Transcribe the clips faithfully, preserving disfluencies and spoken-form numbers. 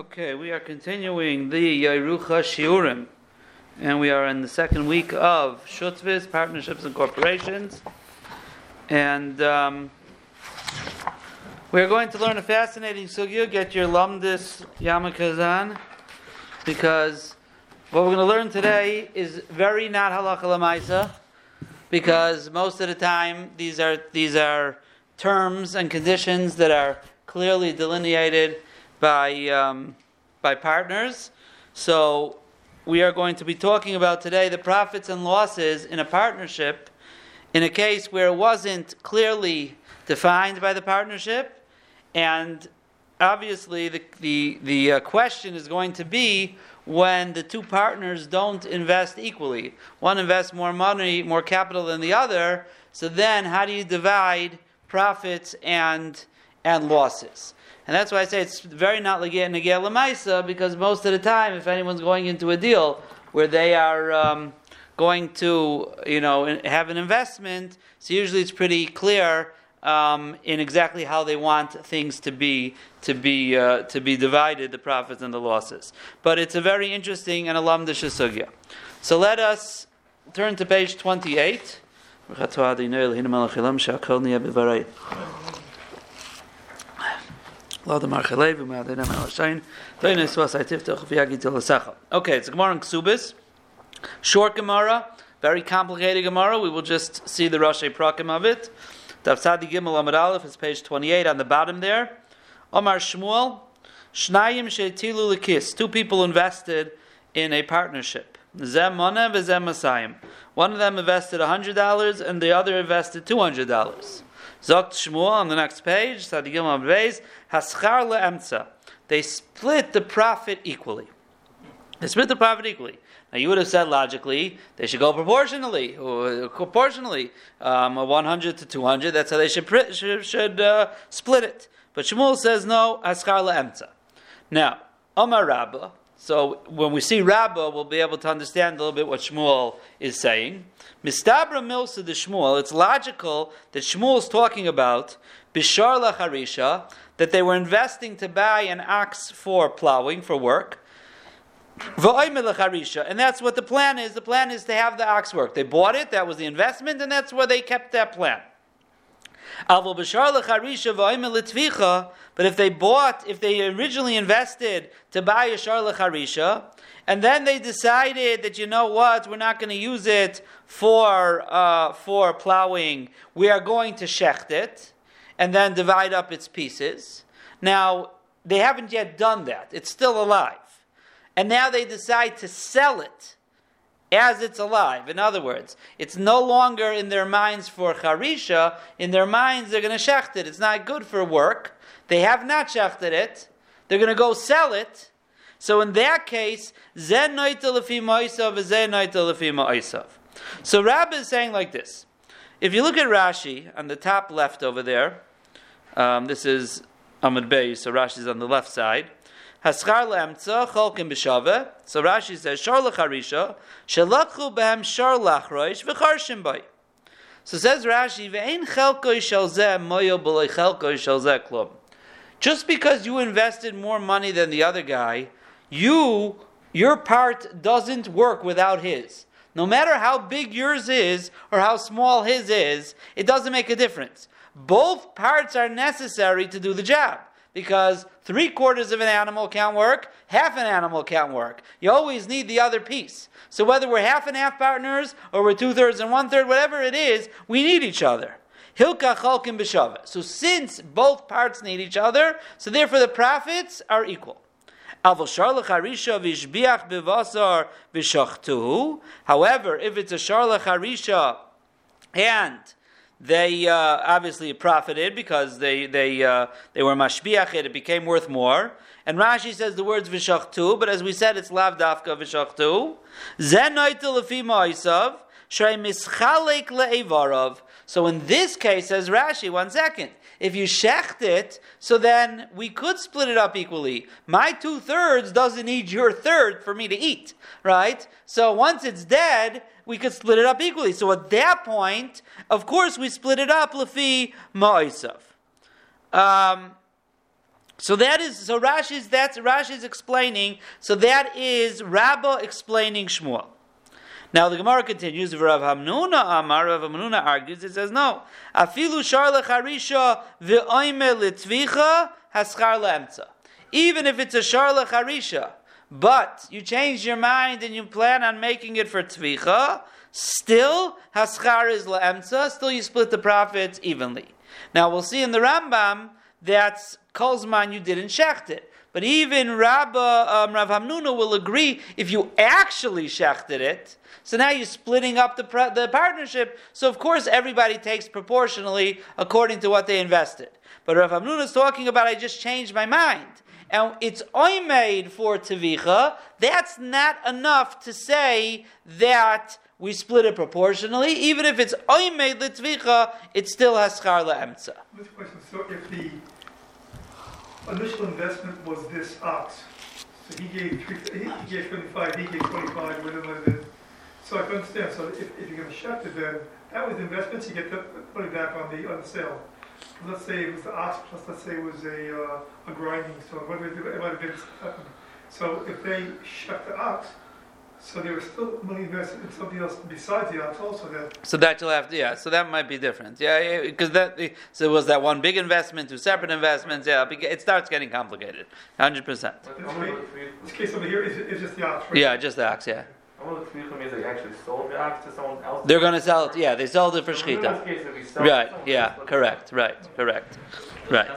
Okay, we are continuing the Yerucha Shiurim, and we are in the second week of Shutvis, Partnerships and Corporations, and um, we are going to learn a fascinating sugya. Get your Lamdis yarmulkes on, because what we're going to learn today is very not halacha lemaisa, because most of the time these are these are terms and conditions that are clearly delineated by um, by partners. So we are going to be talking about today the profits and losses in a partnership, in a case where it wasn't clearly defined by the partnership, and obviously the the, the uh, question is going to be when the two partners don't invest equally. One invests more money, more capital than the other, so then how do you divide profits and and losses? And that's why I say it's very not legit negel lemaisa, because most of the time, if anyone's going into a deal where they are um, going to, you know, have an investment, so usually it's pretty clear um, in exactly how they want things to be to be uh, to be divided, the profits and the losses. But it's a very interesting and alamdish sugya. So let us turn to page twenty-eight. Okay, it's Gemara in Ksubis. Short Gemara, very complicated Gemara. We will just see the Rashi Prakim of it. Tavsadi Gimel Amud Aleph is page twenty-eight on the bottom there. Omar Shmuel, Shnayim Sheitilu Lekis. Two people invested in a partnership. Zem Mona v'Zem Masayim. One of them invested one hundred dollars and the other invested two hundred dollars. Zokt Shmuel on the next page, Sadigim Abbeis, Haschar le'emtza. They split the profit equally. They split the profit equally. Now you would have said logically they should go proportionally, or proportionally, um, one hundred to two hundred. That's how they should should, should uh, split it. But Shmuel says no, Haschar le'emtza. Now Omar Rabbah. So when we see Rabbah, we'll be able to understand a little bit what Shmuel is saying. Mistabra milsa de Shmuel, it's logical that Shmuel's talking about Bishar lacharisha, that they were investing to buy an ox for plowing, for work. V'oimel lacharisha, and that's what the plan is. The plan is to have the ox work. They bought it, that was the investment, and that's where they kept that plan. But if they bought, if they originally invested to buy a Shar Lecharisha, and then they decided that, you know what, we're not going to use it for uh, for plowing, we are going to shecht it, and then divide up its pieces. Now, they haven't yet done that. It's still alive. And now they decide to sell it as it's alive. In other words, it's no longer in their minds for Harisha. In their minds, they're going to shecht it. It's not good for work. They have not shechted it. They're going to go sell it. So in that case, Zen Noitel Lefi Moisav, Zen Noitel Lefi Moisav. So Rabbah is saying like this. If you look at Rashi on the top left over there, um, this is Amud Beis, so Rashi's on the left side. Haschar le'emtza cholkim b'shaveh. So Rashi says, Shar lecharisha, shelakhu behem shar lachroish v'charshim bay. So says Rashi, ve'ein chelkoi shel zeh moyo b'loi chelkoi shel zeh klum. Just because you invested more money than the other guy, you, your part doesn't work without his. No matter how big yours is or how small his is, it doesn't make a difference. Both parts are necessary to do the job. Because three quarters of an animal can't work, half an animal can't work. You always need the other piece. So whether we're half and half partners, or we're two thirds and one third, whatever it is, we need each other. Hilka chalkin b'shaveh. So since both parts need each other, so therefore the profits are equal. However, if it's a shar lecharisha and They uh, obviously profited because they they uh, they were mashbiach it. It became worth more. And Rashi says the words v'shachtu, but as we said, it's lav dafka v'shachtu. Zen noitel lefi ma'isav shrei mischalek le'evarav. So in this case, says Rashi, one second, if you shecht it, so then we could split it up equally. My two thirds doesn't need your third for me to eat, right? So once it's dead, we could split it up equally. So at that point, of course, we split it up, Lefi Ma'osav. Um, So that is so Rashi's that's Rashi's explaining. So that is Rabbah explaining Shmuel. Now the Gemara continues. Rav Hamnuna Amar. Rav Hamnuna argues. It says no. Afilu shar lecharisha ve'oyme litzvicha haschar leemtza. Even if it's a shar lecharisha, but you change your mind and you plan on making it for tzvicha, still haschar is leemtza. Still you split the profits evenly. Now we'll see in the Rambam that's Kolzman, you didn't shecht it. But even Rabbah, um, Rav Hamnuna will agree if you actually shechted it. So now you're splitting up the, the partnership. So of course everybody takes proportionally according to what they invested. But Rav Hamnuna is talking about I just changed my mind. And it's oimed for tevicha. That's not enough to say that we split it proportionally. Even if it's oimed l'tevicha, it still has schar le'emtza. So if the initial investment was this ox. So he gave he gave twenty-five, he gave twenty-five, whatever it is. So I can understand. So if, if you're going to shut it, then that was the investment, you get to put it back on the on the sale. Let's say it was the ox plus, let's say it was a uh, a grinding. So what did it might have been? So if they shut the ox, so there was still money invested in something else besides the ox also then. So that you'll have to, yeah, so that might be different. Yeah, because that, so it was that one big investment, two separate investments, yeah, it starts getting complicated, one hundred percent. This, way, this case over here is, is just the ox, right? Yeah, just the ox, yeah. I wonder if the means they actually sold the ox to someone else. They're going to sell it, yeah, they sold it for so shechita. Case, right, yeah, correct, right, correct, right.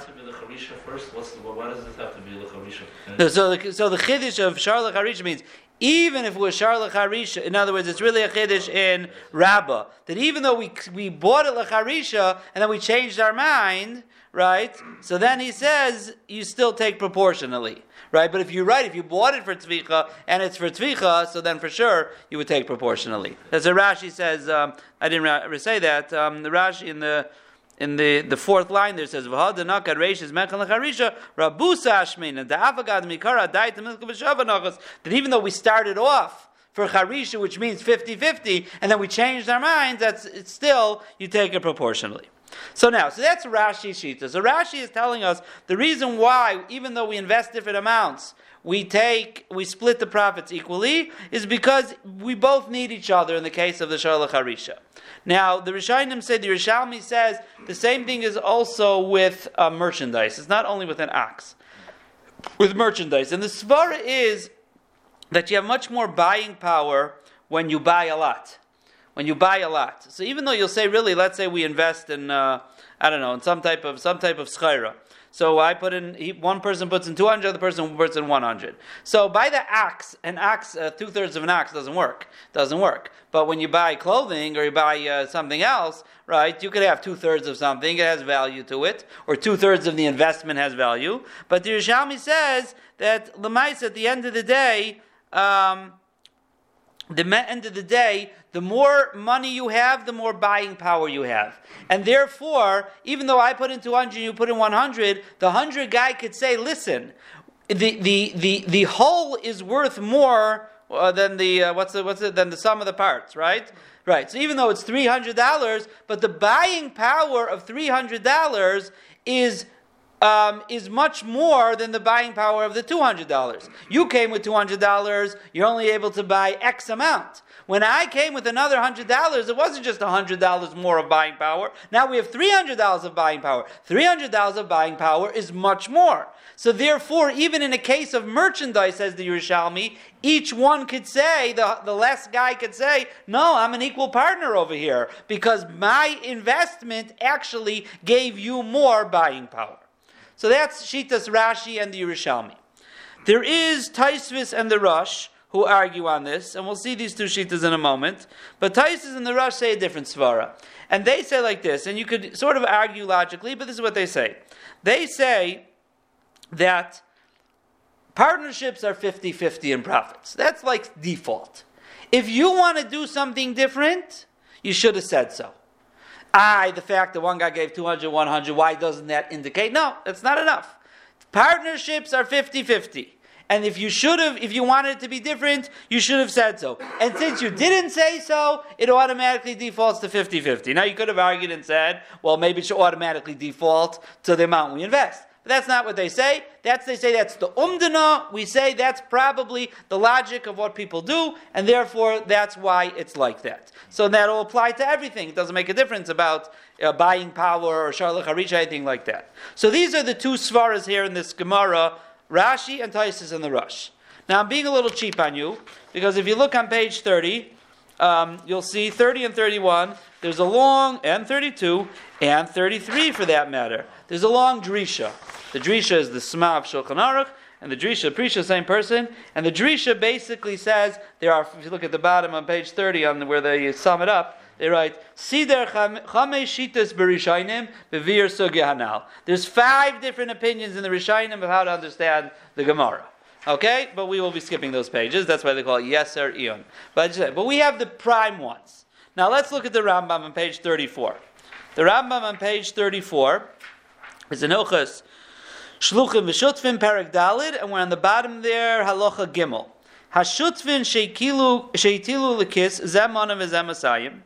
First, what's the, why does this have to be lecharisha? No, so, the, so the chiddush of shar lecharisha means even if we're shar lecharisha, in other words, it's really a chiddush in Rabbah that even though we we bought it lecharisha and then we changed our mind, right? So then he says you still take proportionally, right? But if you're right, if you bought it for tzvicha and it's for tzvicha, so then for sure you would take proportionally. That's what Rashi says. Um, I didn't ra- say that. Um, the Rashi in the In the, the fourth line there says v'hadanaka reishes mechan lecharisha rabusa ashmina da'afagad mikara da'it milka v'shavanochos, that even though we started off for charisha, which means fifty-fifty, and then we changed our minds, that's it's still you take it proportionally. So now, so that's Rashi's shita. So Rashi is telling us the reason why, even though we invest different amounts, we take we split the profits equally, is because we both need each other in the case of the shar lecharisha. Now, the Rishonim said, the Rishalmi says, the same thing is also with uh, merchandise. It's not only with an ox. With merchandise. And the svara is that you have much more buying power when you buy a lot. When you buy a lot. So even though you'll say, really, let's say we invest in, uh, I don't know, in some type of some type of schaira. So I put in, he, one person puts in two hundred, the other person puts in one hundred. So buy the ox, an ox, uh, two-thirds of an ox doesn't work. Doesn't work. But when you buy clothing or you buy uh, something else, right, you could have two-thirds of something, it has value to it, or two-thirds of the investment has value. But the Yerushalmi says that Lemais, at the end of the day, um, the end of the day, the more money you have, the more buying power you have. And therefore, even though I put in two hundred and you put in one hundred, the one hundred guy could say, listen, the the the, the whole is worth more uh, than the uh, what's the, what's the, than the sum of the parts, right? Right. So even though it's three hundred dollars, but the buying power of three hundred dollars is Um, is much more than the buying power of the two hundred dollars. You came with two hundred dollars, you're only able to buy X amount. When I came with another one hundred dollars, it wasn't just one hundred dollars more of buying power. Now we have three hundred dollars of buying power. three hundred dollars of buying power is much more. So therefore, even in a case of merchandise, says the Yerushalmi, each one could say, the, the less guy could say, no, I'm an equal partner over here because my investment actually gave you more buying power. So that's Shitas Rashi and the Yerushalmi. There is Taisvis and the Rosh who argue on this, and we'll see these two Shitas in a moment. But Taisvis and the Rosh say a different svara. And they say like this, and you could sort of argue logically, but this is what they say. They say that partnerships are fifty-fifty in profits. That's like default. If you want to do something different, you should have said so. I, the fact that one guy gave two hundred, one hundred, why doesn't that indicate? No, that's not enough. Partnerships are fifty-fifty. And if you should have, if you wanted it to be different, you should have said so. And since you didn't say so, it automatically defaults to fifty-fifty. Now you could have argued and said, well, maybe it should automatically default to the amount we invest. But that's not what they say. That's they say that's the umdana. We say that's probably the logic of what people do, and therefore that's why it's like that. So that'll apply to everything. It doesn't make a difference about uh, buying power or sharlach harisha, anything like that. So these are the two svaras here in this Gemara, Rashi and Taisus and the Rush. Now I'm being a little cheap on you, because if you look on page thirty, um, you'll see thirty and thirty-one, there's a long, and thirty-two, and thirty-three for that matter. There's a long drisha. The drisha is the Sma of Shulchan Aruch, and the drisha, Prisha, same person, and the drisha basically says, there are, if you look at the bottom on page thirty, on the, where they sum it up, they write, Sider Chamei Shitas B'Rishainim B'Vir Sugya Hanal. There's five different opinions in the Rishainim of how to understand the Gemara. Okay, but we will be skipping those pages. That's why they call it Yeser Iyun. But, but we have the prime ones. Now let's look at the Rambam on page thirty-four. The Rambam on page thirty-four is in Hilchos Shluchim V'Shutvim Perek Dalid, and we're on the bottom there, Halacha Gimel. Hashutvim Sheitilu L'Kis Zemonim V'Zemasayim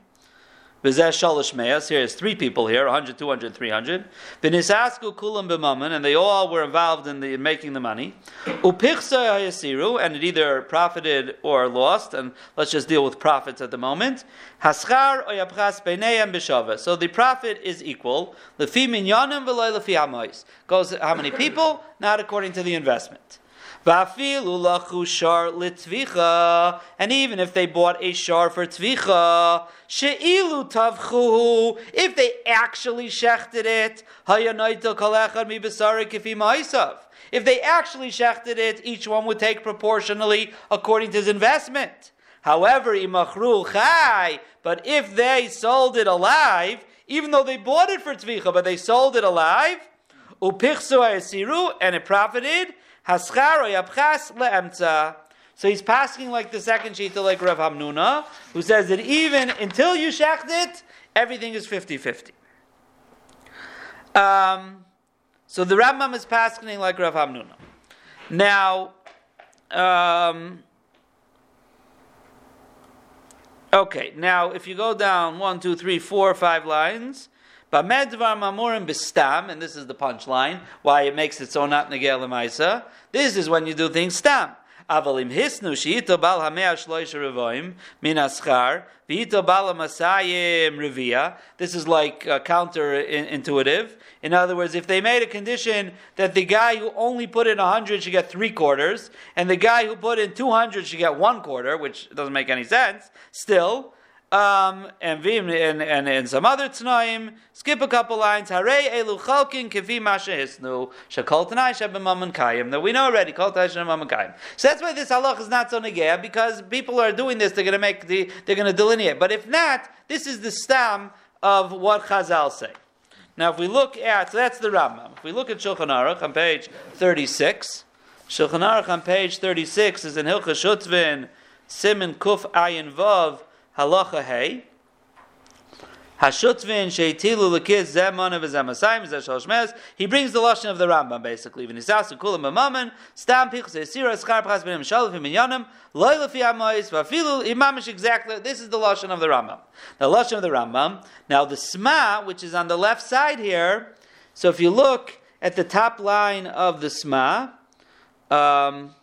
V'Zeh Shalosh Meas. Here's three people here, one hundred, two hundred, three hundred. V'Nisasku Kulam B'Mammon, and they all were involved in, the, in making the money. Upichsa Hayasiru, and it either profited or lost, and let's just deal with profits at the moment. Haschar Oyabchas B'Neihem B'Shaveh. So the profit is equal. L'fi Minyanim V'Loi L'fi Hamois. Goes how many people? Not according to the investment. V'afilu lachu shar litvicha, and even if they bought a shar for tvicha, sheilu tavchuhu, if they actually shechted it, hayanoitel kalechad mi besarek ifi maisav. If they actually shechted it, each one would take proportionally according to his investment. However, imachru chai, but if they sold it alive, even though they bought it for tvicha, but they sold it alive, upichsu hayasiru, and it profited. So he's passing like the second shita, like Rav Hamnuna, who says that even until you shecht it, everything is fifty-fifty. Um, so the Rambam is passing like Rav Hamnuna. Now, um, okay, now if you go down one, two, three, four, five lines, and this is the punchline, why it makes it so not negel l'maisa. This is when you do things stam. Avalim hisnu she'ito bal hamea shloisha revoim min aschar ve'ito bal hamasayim revia. This is like uh, counterintuitive. In other words, if they made a condition that the guy who only put in one hundred should get three quarters, and the guy who put in two hundred should get one quarter, which doesn't make any sense, still... Um, and, and, and, and some other tznoim, skip a couple lines. Harei elu chalkin kevi masha hisnu shekol tanai shebemam kayim. That we know already. Kol tanai shebemam kayim. So that's why this halach is not so negea, because people are doing this. They're going to make the. They're going to delineate. But if not, this is the stam of what Chazal say. Now, if we look at so that's the Rambam. If we look at Shulchan Aruch on page thirty-six, Shulchan Aruch on page thirty-six is in Hilchos Shutvin Simin Kuf Ayin Vav. Halacha hey, hashutvin sheitilu l'kiz zemanav zemasayim zeshaloshmez. He brings the lashon of the Rambam basically. V'nisasu kulam b'mammon stam pichus esira schar pachas b'nei mishal v'minyanim loy l'fi hamois v'afilu imamish exactly. This is the lashon of the Rambam. The lashon of the Rambam. Now the Sma, which is on the left side here. So if you look at the top line of the Sma. Um,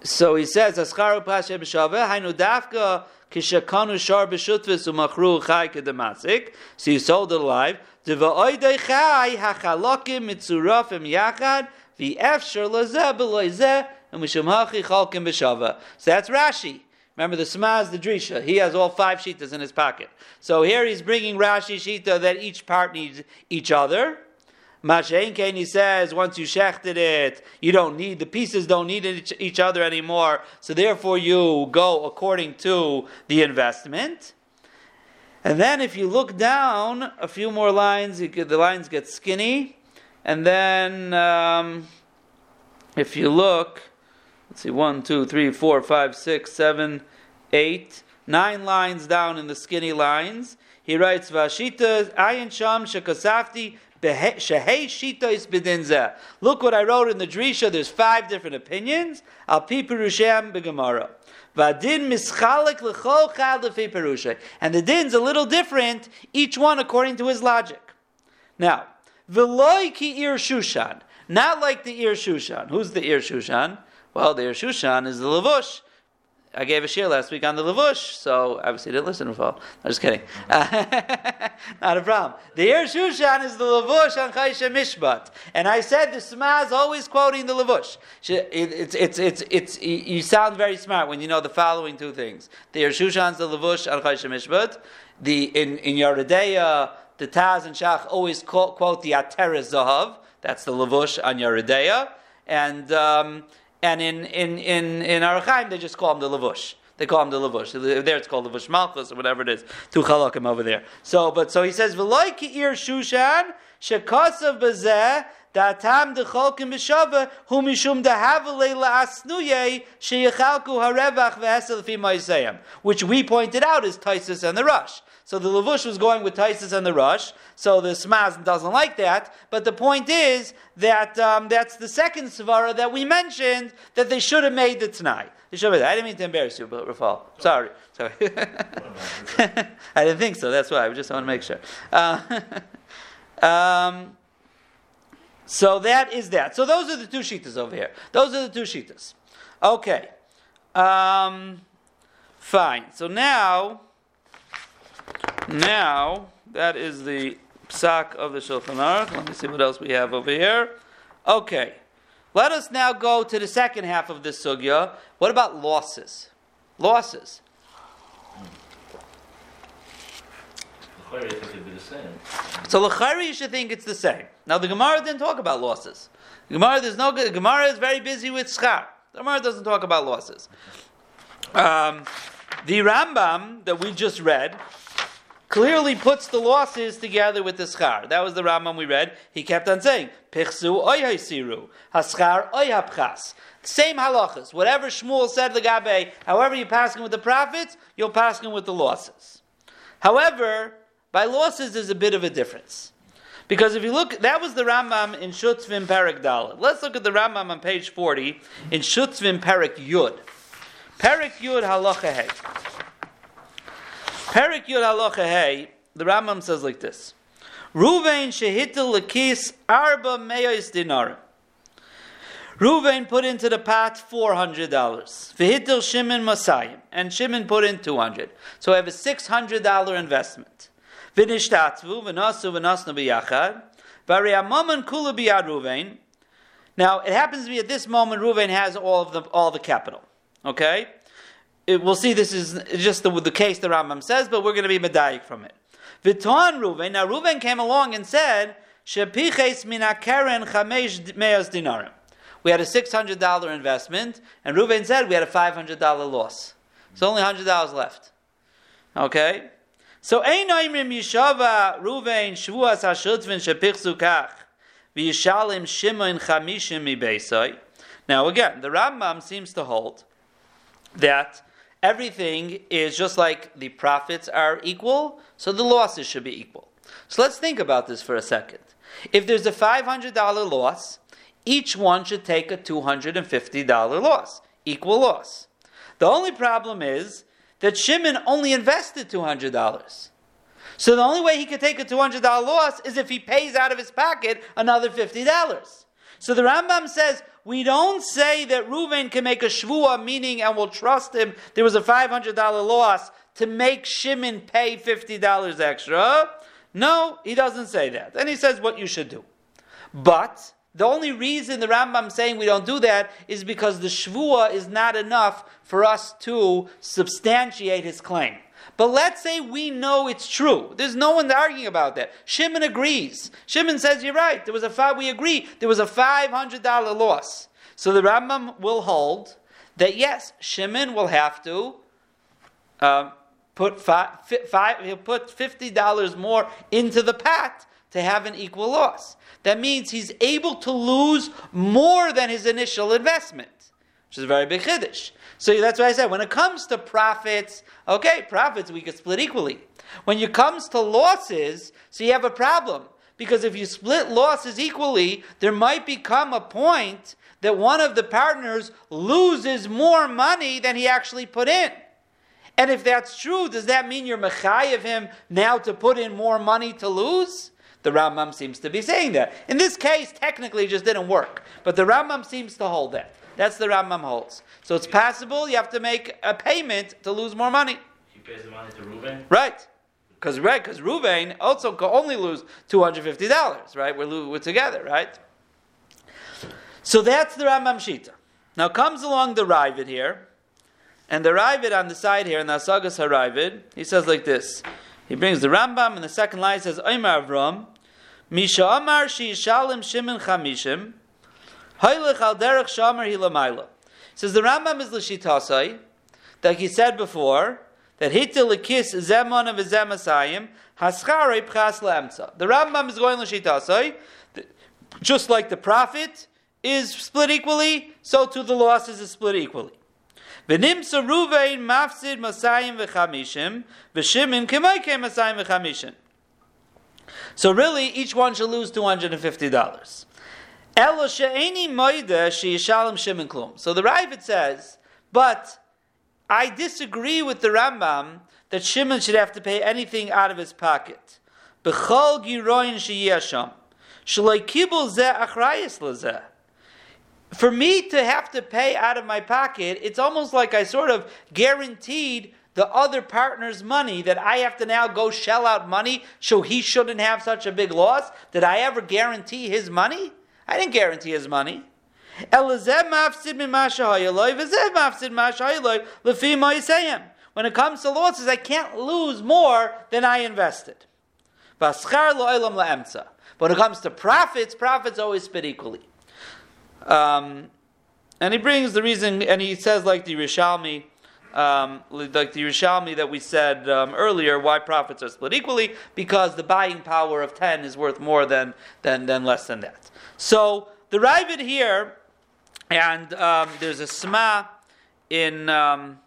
So he says, "Ascharu pashe b'shaveh hainu dafka kishakanu shar b'shutvis umachru chai kedemasik." So you sold it alive. Devaoidei chai hachalokim mitzurafim yachad v'efshar lazeh b'loizeh u'mishamachi chalkim b'shaveh. So that's Rashi. Remember, the Sma is the Drisha. He has all five shitas in his pocket. So here he's bringing Rashi shita that each part needs each other. Mashein Keni says, once you shechted it, you don't need, the pieces don't need each other anymore, so therefore you go according to the investment. And then if you look down a few more lines, you could, the lines get skinny. And then um, if you look, let's see, one, two, three, four, five, six, seven, eight, nine lines down in the skinny lines, he writes, Vashita ayin sham shekasafti. Look what I wrote in the Drisha. There's five different opinions. And the din's a little different, each one according to his logic. Now, V'loi ki ir Shushan. Not like the ir Shushan. Who's the ir Shushan? Well, the ir Shushan is the Levush. I gave a share last week on the Levush, so obviously you didn't listen to Paul. I'm just kidding. Uh, not a problem. The ir Shushan is the Levush on Chaysha Mishpat. And I said the Sma is always quoting the Levush. It's, it's, it's, it's, you sound very smart when you know the following two things. The ir Shushan is the Levush on Chaysha Mishpat. The, in, in Yerideiah, the Taz and Shach always quote, quote the Ateres Zahav. That's the Levush on Yerideiah. And... Um, And in in in in Arachaim, they just call him the Levush. They call him the Levush. There it's called Levush Malchus or whatever it is. Tu Chalakim over there. So, but so he says V'loi ki'ir Shushan shekasav b'zeh da'atam decholkim b'shava hu mishum dehavilei la'asnuyei sheyachalku harevach v'hesel lefi ma'aseyim, which we pointed out is Taisus and the Rush. So the Levush was going with Taisus and the Rush. So the Smaz doesn't like that. But the point is that um, that's the second Svara that we mentioned that they should have made the Tanai. They should have made that. I didn't mean to embarrass you, but Rafal. Sorry. Sorry. I didn't think so. That's why. I just want to make sure. Uh, um, so that is that. So those are the two Shittas over here. Those are the two Shittas. Okay. Um, fine. So now... Now, that is the Psak of the Shulchan Aruch. Let me see what else we have over here. Okay. Let us now go to the second half of this sugya. What about losses? Losses. So, l'chari, you should think it's the same. Now, the Gemara didn't talk about losses. The Gemara, there's no, the Gemara is very busy with schar. The Gemara doesn't talk about losses. Um, the Rambam that we just read clearly puts the losses together with the schar. That was the Rambam we read. He kept on saying, Pichsu oy haisiru, haschar oy hapchas. Same halachas. Whatever Shmuel said, legabe, however you pass him with the prophets, you'll pass him with the losses. However, by losses there's a bit of a difference. Because if you look, that was the Rambam in Shutzvim Perek Dalet. Let's look at the Rambam on page forty in Shutzvim Perek Yud. Perek Yud halacha hey. Perek Yud Halacha Hey, the Rambam says like this: Ruvain shehitil lekis arba meis dinarim. Ruvain put into the pot four hundred dollars. Vehitil Shimon Masayim, and Shimon put in two hundred. So I have a six hundred dollar investment. Vinishtatvu v'nasu v'nasnu b'yachad. Variamamon kula b'yad Ruvain. Now it happens to be at this moment Ruvain has all of the all the capital. Okay. It, we'll see this is just the, the case the Rambam says, but we're going to be medayik from it. V'ton Ruven, now Ruven came along and said, Shepiches min hakeren chamesh me'os dinarim. We had a six hundred dollars investment, and Ruven said we had a five hundred dollars loss. It's only one hundred dollars left. Okay? So, ein oimrim yishava Ruven shvuas hashutvin shepichzu kach, v'yishalim shimon chamishim mibeisoi. Now again, the Rambam seems to hold that everything is just like the profits are equal, so the losses should be equal. So let's think about this for a second. If there's a five hundred dollars loss, each one should take a two hundred fifty dollars loss, equal loss. The only problem is that Shimon only invested two hundred dollars. So the only way he could take a two hundred dollars loss is if he pays out of his pocket another fifty dollars. So the Rambam says, we don't say that Reuven can make a shvua, meaning, and we'll trust him, there was a five hundred dollars loss to make Shimon pay fifty dollars extra. No, he doesn't say that. And he says what you should do. But the only reason the Rambam is saying we don't do that is because the shvua is not enough for us to substantiate his claim. But let's say we know it's true. There's no one arguing about that. Shimon agrees. Shimon says, you're right. There was a five, we agree. There was a five hundred dollars loss. So the Rambam will hold that, yes, Shimon will have to um, put, five, five, he'll put fifty dollars more into the pot to have an equal loss. That means he's able to lose more than his initial investment, which is a very big chiddush. So that's why I said, when it comes to profits, okay, profits we could split equally. When it comes to losses, so you have a problem. Because if you split losses equally, there might become a point that one of the partners loses more money than he actually put in. And if that's true, does that mean you're mechayev him now to put in more money to lose? the Rambam seems to be saying that. In this case, technically it just didn't work. But the Rambam seems to hold that. That's the Rambam holds. So it's possible you have to make a payment to lose more money. He pays the money to Reuben? Right. Because right, because Reuben also can only lose two hundred fifty dollars, right? We're, we're together, right? So that's the Rambam Shita. Now comes along the Ravid here, and the Ravid on the side here, in the Asagas HaRavid, he says like this. He brings the Rambam, and the second line says, Oymar Avram, Misha Amar Sheishalim Shimon Chamishim, Haylech Al Derech Shamar Hilamayla. Says the Rambam is l'shitasai, like he said before, that hitil lekis zemon of zemasayim haschare pchas leemtza. The Rambam is going l'shitasai, just like the prophet is split equally, so too the losses is split equally. V'nimsa Ruvein mafsid masayim v'chamishim v'shimin k'mayke masayim v'chamishim. So really, each one should lose two hundred and fifty dollars. Elo she'eni moida she'yishalem shimin klum. So the Ravid says, but I disagree with the Rambam that Shimon should have to pay anything out of his pocket. B'chol giroin she'yasham shloi kibul ze achrayis lezeh. For me to have to pay out of my pocket, it's almost like I sort of guaranteed the other partner's money, that I have to now go shell out money so he shouldn't have such a big loss. Did I ever guarantee his money? I didn't guarantee his money. When it comes to losses, I can't lose more than I invested. But when it comes to profits, profits always split equally. Um, and he brings the reason, and he says like the Yerushalmi, um, like the Yerushalmi that we said um, earlier, why profits are split equally, because the buying power of ten is worth more than than, than less than that. So the Ravid here, and um, there's a Sma in um,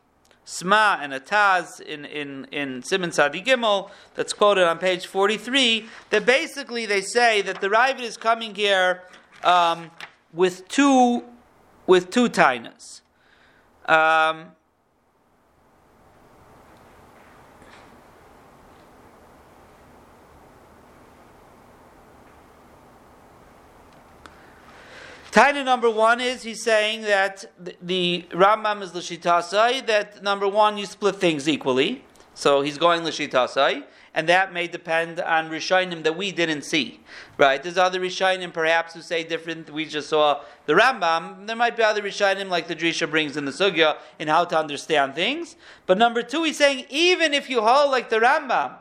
Sma and a Taz in in in Siman Sadi Gimel that's quoted on page forty-three. That basically they say that the Ravid is coming here. Um, With two, with two tainas. Um, Taina number one is he's saying that the, the Rambam is l'shitasai. That number one, you split things equally. So he's going l'shitasai. And that may depend on Rishonim that we didn't see, right? There's other Rishonim perhaps who say different. We just saw the Rambam. There might be other Rishonim like the Drisha brings in the Sugya in how to understand things. But number two, he's saying even if you hold like the Rambam,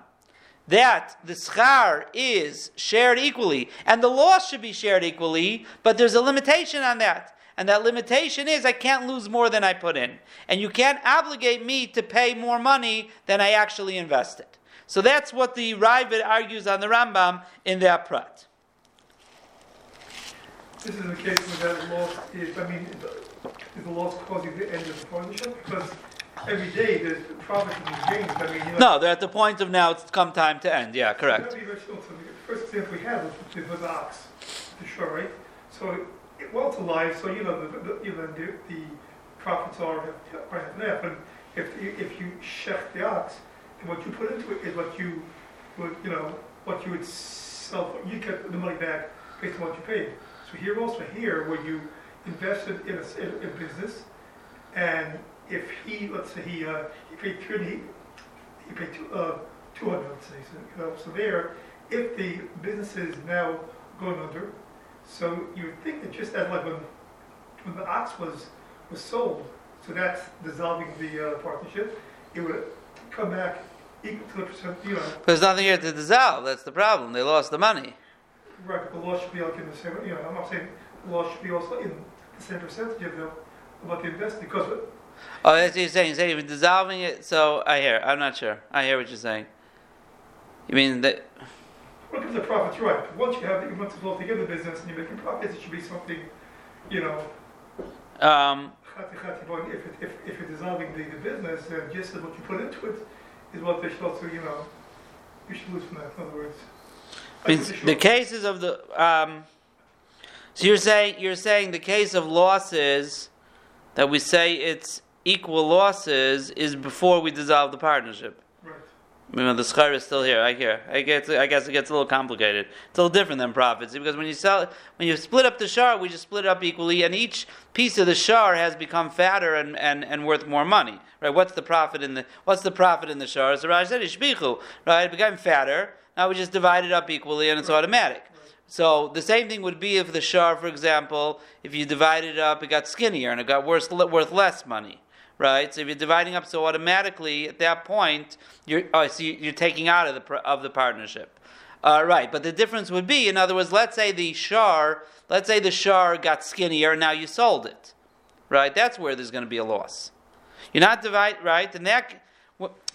that the schar is shared equally and the loss should be shared equally, but there's a limitation on that. And that limitation is I can't lose more than I put in. And you can't obligate me to pay more money than I actually invested. So that's what the Ravid argues on the Rambam in the Aprat. This is the case where that loss is, I mean, is the loss causing the end of the partnership? Because every day there's the profit and gains. I mean, you know, no, they're at the point of now it's come time to end. Yeah, correct. The first example we had was, was ox, the shore, right? So, it, well, it's alive, so you know, the, the, you know, the, the profits are right now. But if, if you check the ox, and what you put into it is what you would, you know, what you would sell for. You get the money back based on what you paid. So here also here, where you invested in a, in a business, and if he, let's say he uh, he paid three, he, he paid two, uh, two hundred, let's say. So, you know, so there, if the business is now going under, so you would think that just as like when when the ox was was sold, so that's dissolving the uh, partnership, it would come back. There's nothing here to dissolve. That's the problem. They lost the money. Right, but the loss should be like in the same. You know, I'm not saying the loss should be also in the same percentage of the what they invested. Because oh, that's what you're saying. You're saying you're dissolving it. So I hear. I'm not sure. I hear what you're saying. You mean that? Well, because the profits, right? But once you have the, once you both together business and you're making profits, it should be something, you know. Um. If, it, if, if you're dissolving the, the business, uh, just what you put into it is what they should also, you know, you should lose from that, in other words. Means the cases of the, um, so you're saying, you're saying the case of losses, that we say it's equal losses, is before we dissolve the partnership. Right. Remember, the schar is still here. I hear. I guess I guess it gets a little complicated. It's a little different than profits, because when you sell, when you split up the shar, we just split it up equally, and each piece of the shar has become fatter and, and, and worth more money, right? What's the profit in the What's the profit in the shar? So Rashi said, "Ishbichu," right? It became fatter. Now we just divide it up equally, and it's automatic. So the same thing would be if the shar, for example, if you divide it up, it got skinnier and it got worse, worth less money. Right, so if you're dividing up, so automatically at that point you're oh, so you're taking out of the of the partnership, uh, right? But the difference would be, in other words, let's say the shar, let's say the shar got skinnier. Now you sold it, right? That's where there's going to be a loss. You're not divide right. And that,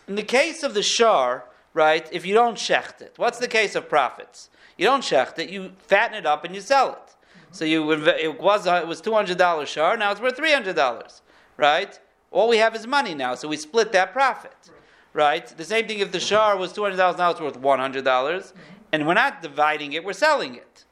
in the case of the shar, right? If you don't shecht it, what's the case of profits? You don't shecht it. You fatten it up and you sell it. So you it was it was two hundred dollars shar. Now it's worth three hundred dollars, right? All we have is money now, so we split that profit, right? The same thing if the shar was two hundred dollars, now it's worth one hundred dollars, and we're not dividing it, we're selling it,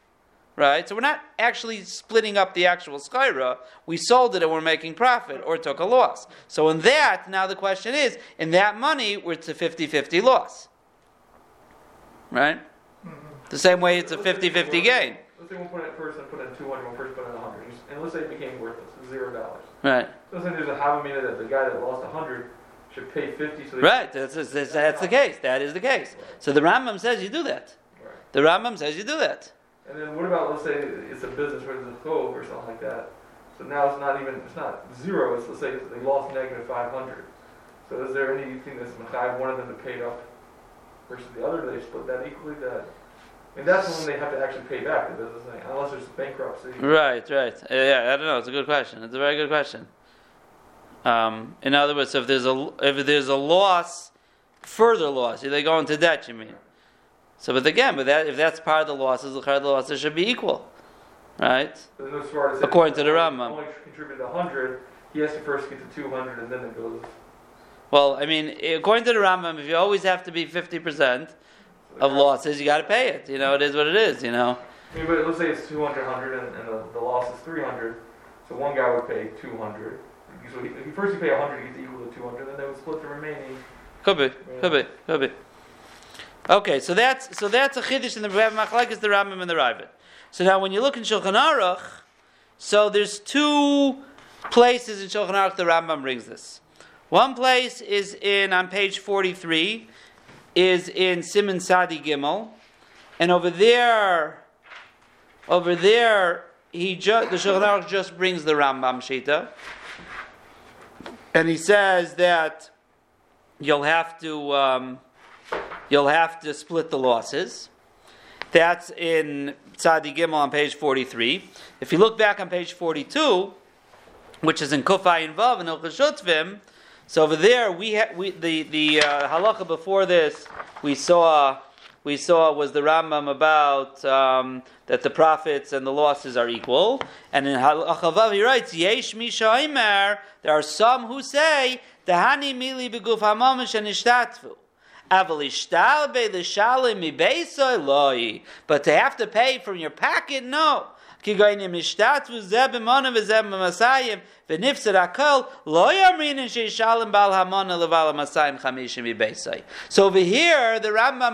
right? So we're not actually splitting up the actual schaira, we sold it and we're making profit, or took a loss. So in that, now the question is, in that money, we're it's a fifty-fifty loss, right? Mm-hmm. The same way it's a fifty-fifty gain. Let's say one put it at first, and put it at two hundred, one person put it at one hundred, and let's say it became worthless, zero dollars. Right. So there's a havamina that the guy that lost one hundred should pay fifty. So right, that's, that's, that's, that's the case. That is the case. Right. So the Rambam says you do that. Right. The Rambam says you do that. And then what about, let's say, it's a business where there's a chov or something like that. So now it's not even, it's not zero. It's, let's say, they lost negative five hundred. So is there anything that's Machai, one of them to pay it up versus the other? Do they split that equally? That And that's when they have to actually pay back the business, unless there's bankruptcy. Right, right. Uh, yeah, I don't know. It's a good question. It's a very good question. Um, in other words, if there's a if there's a loss, further loss, they go into debt. You mean? So, but again, but that if that's part of the losses, the part of the losses should be equal, right? So no to according to the Rambam, only contributed one hundred. He has to first get to two hundred, and then it goes. Well, I mean, according to the Rambam, if you always have to be fifty percent. Of losses, you got to pay it. You know, it is what it is. You know. I mean, but let's say it's two hundred, hundred, and, and the, the loss is three hundred. So one guy would pay two hundred. So he, if you first you pay a hundred, it's equal to two hundred, then they would split the remaining. Could be, remaining. could be, could be. Okay, so that's so that's a chiddush in the machlekes, the Rambam and the Ravid. So now, when you look in Shulchan Aruch, so there's two places in Shulchan Aruch the Rambam brings this. One place is in on page forty-three. Is in Siman Sadi Gimel, and over there, over there, he ju- the Shulchan Aruch just brings the Rambam Shita, and he says that you'll have to um, you'll have to split the losses. That's in Sadi Gimel on page forty-three. If you look back on page forty-two, which is in Kufay and Vav and Hilchos Shotvim. So over there, we, ha- we the the uh, halacha before this we saw we saw was the Rambam about um, that the profits and the losses are equal. And in halacha vav he writes, Yesh misha imer, there are some who say Dehani mili beguf hamomish and ishtatvu, aval ishtal be l'shalim mibeisoi loi, but to have to pay from your pocket, no. So over here, the Rambam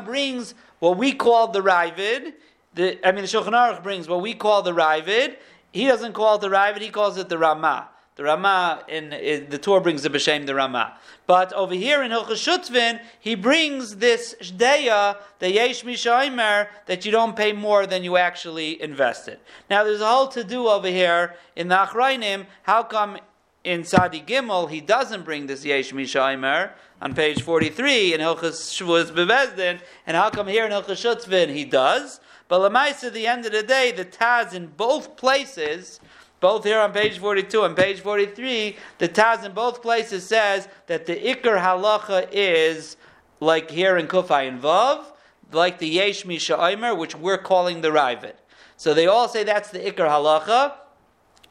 brings what we call the Ravid. The, I mean, the Shulchan Aruch brings what we call the Ravid. He doesn't call it the Ravid, he calls it the Ramah. The Ramah, in, in the Torah brings the B'Shem the Ramah. But over here in Hilchos Shutvin, he brings this Shdeya, the Yesh Mishaimer, that you don't pay more than you actually invested. Now there's a whole to-do over here in the Achrayim, how come in Sadi Gimel he doesn't bring this Yesh Mishaimer on page forty-three in Hilchos Shavuos Bevezdin, and how come here in Hilchos Shutvin he does? But Lamaisa, at the end of the day, the Taz in both places... Both here on page forty-two and page forty-three, the Taz in both places says that the Iker Halacha is, like here in Kufay and Vav, like the Yesh Misha Omer, which we're calling the Ravid. So they all say that's the Iker Halacha.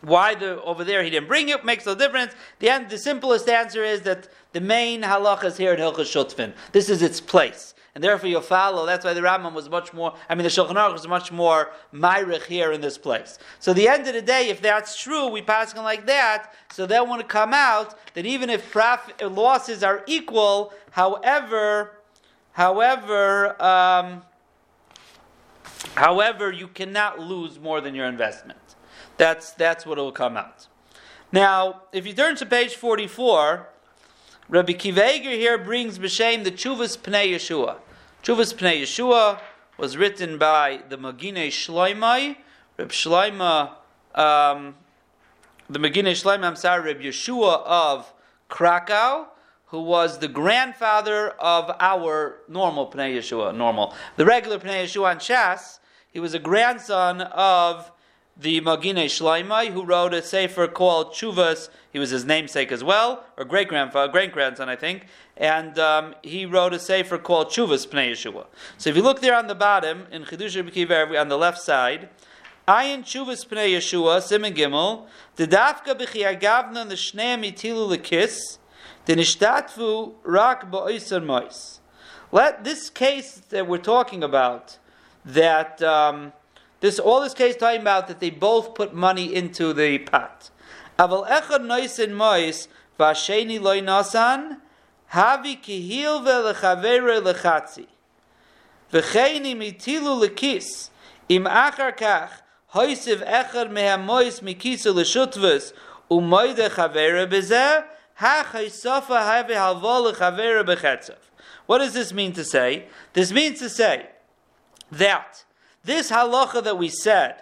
Why the over there he didn't bring it makes no difference. The end, the simplest answer is that the main Halacha is here at Hilchos Shutvin. This is its place. And therefore you'll follow. That's why the Rambam was much more, I mean the Shulchan Aruch was much more myrich here in this place. So at the end of the day, if that's true, we pass on like that, so they want to come out that even if profit, losses are equal, however, However, um, however, you cannot lose more than your investment. That's that's what will come out. Now, if you turn to page forty-four, Rabbi Kiva Eiger here brings b'shem the Tshuvas Pnei Yeshua. Tshuvas Pnei Yeshua was written by the Magineh Shloimeh, Reb Shloimeh, um, the Magineh Shloimeh, I'm sorry, Reb Yeshua of Krakow, who was the grandfather of our normal Pnei Yeshua, normal, the regular Pnei Yeshua on Shas. He was a grandson of the Magineh Shloimeh, who wrote a sefer called Tshuvas. He was his namesake as well, or great-grandfather, great-grandson, I think. And um, he wrote a sefer called Tshuvas Pnei Yeshua. So if you look there on the bottom, in Chidush Rebbe Kiva Eiger, on the left side, Ayin Tshuvas Pnei Yeshua, Siman Gimel, D'dafka b'chi agavna neshneim itilu l'kiss, d'nishtatvu rak ba'oser mois. Let this case that we're talking about, that... Um, This all this case talking about that they both put money into the pot. Aval echad noisin mois v'asheni loy nasan havi kihil ve'lechavere lechatzi v'cheini mitilu lekis im achar kach hoisiv echad mehem mois mikisu leshutvus umoide chavere bezeh hachaisofa havi halvo lechavere bechetzav. What does this mean to say? This means to say that this halacha that we said,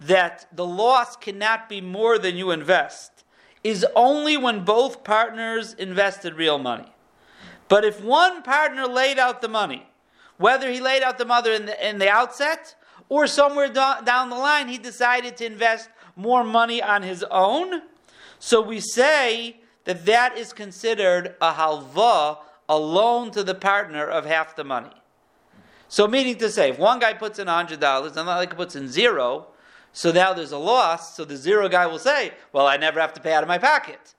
that the loss cannot be more than you invest, is only when both partners invested real money. But if one partner laid out the money, whether he laid out the money in the, in the outset, or somewhere do- down the line he decided to invest more money on his own, so we say that that is considered a halva, a loan to the partner of half the money. So meaning to say, if one guy puts in one hundred dollars, another guy puts in zero, so now there's a loss, so the zero guy will say, well, I never have to pay out of my pocket,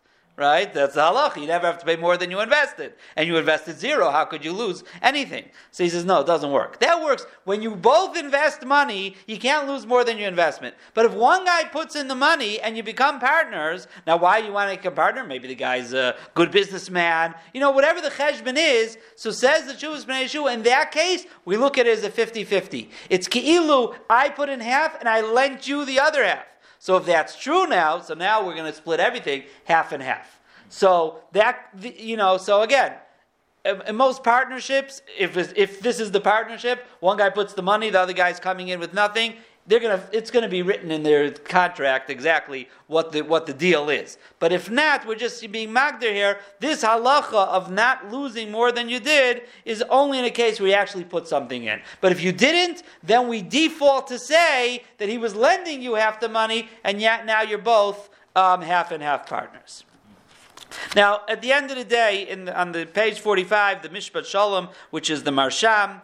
right? That's the halacha. You never have to pay more than you invested. And you invested zero, how could you lose anything? So he says, no, it doesn't work. That works. When you both invest money, you can't lose more than your investment. But if one guy puts in the money and you become partners, now why do you want to become a partner? Maybe the guy's a good businessman. You know, whatever the cheshbon is, so says the Tshuvas Bnei Yeshua, in that case, we look at it as a fifty-fifty. It's ki'ilu, I put in half and I lent you the other half. So if that's true now, so now we're going to split everything half and half. So that, you know, so again, in most partnerships, if if this is the partnership, one guy puts the money, the other guy's coming in with nothing, they're going to, it's going to be written in their contract exactly what the what the deal is. But if not, we're just being magder here. This halacha of not losing more than you did is only in a case where you actually put something in. But if you didn't, then we default to say that he was lending you half the money, and yet now you're both um, half and half partners. Now, at the end of the day, in the, on the page forty-five, the Mishpat Shalom, which is the Marsham,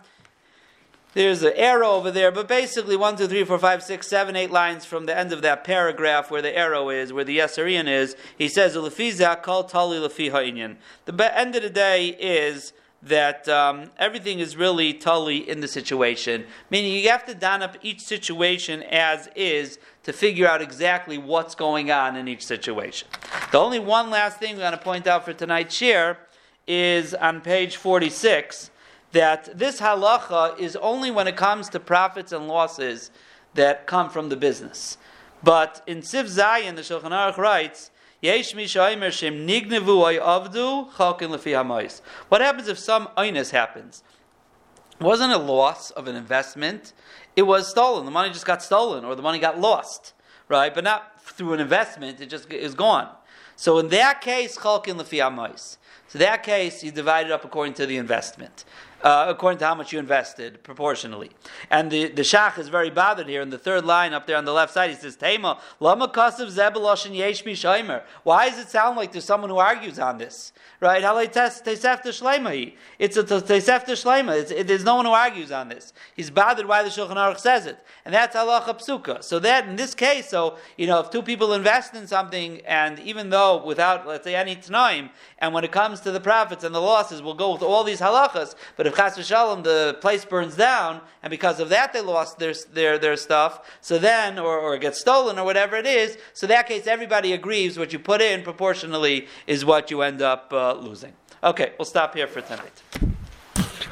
there's an arrow over there, but basically one, two, three, four, five, six, seven, eight lines from the end of that paragraph where the arrow is, where the Yesarian is, he says, Ulefizah kol tali lefi ha'inyan. The end of the day is that um, everything is really tali in the situation, meaning you have to don up each situation as is to figure out exactly what's going on in each situation. The only one last thing we're going to point out for tonight's share is on page forty-six, that this halacha is only when it comes to profits and losses that come from the business. But in Sif Zayin, the Shulchan Aruch writes, what happens if some oinus happens? It wasn't a loss of an investment. It was stolen. The money just got stolen, or the money got lost, right? But not through an investment. It just is gone. So in that case, chalkin lefi hamois. So that case, you divide it up according to the investment, uh, according to how much you invested, proportionally. And the, the Shach is very bothered here. In the third line up there on the left side, he says, Tema, lama kasav zebeloshin yeshmi shomer. Why does it sound like there's someone who argues on this? Right? It's a tesefta shleima. There's no one who argues on this. He's bothered why the Shulchan Aruch says it. And that's halacha psuka. So that, in this case, so, you know, if two people invest in something, and even though without, let's say, any tanaim, and when it comes to the profits and the losses, we'll go with all these halachas. But if chas v'shalom the place burns down, and because of that they lost their their their stuff, so then or or it gets stolen or whatever it is, so in that case everybody agrees what you put in proportionally is what you end up uh, losing. Okay, we'll stop here for tonight.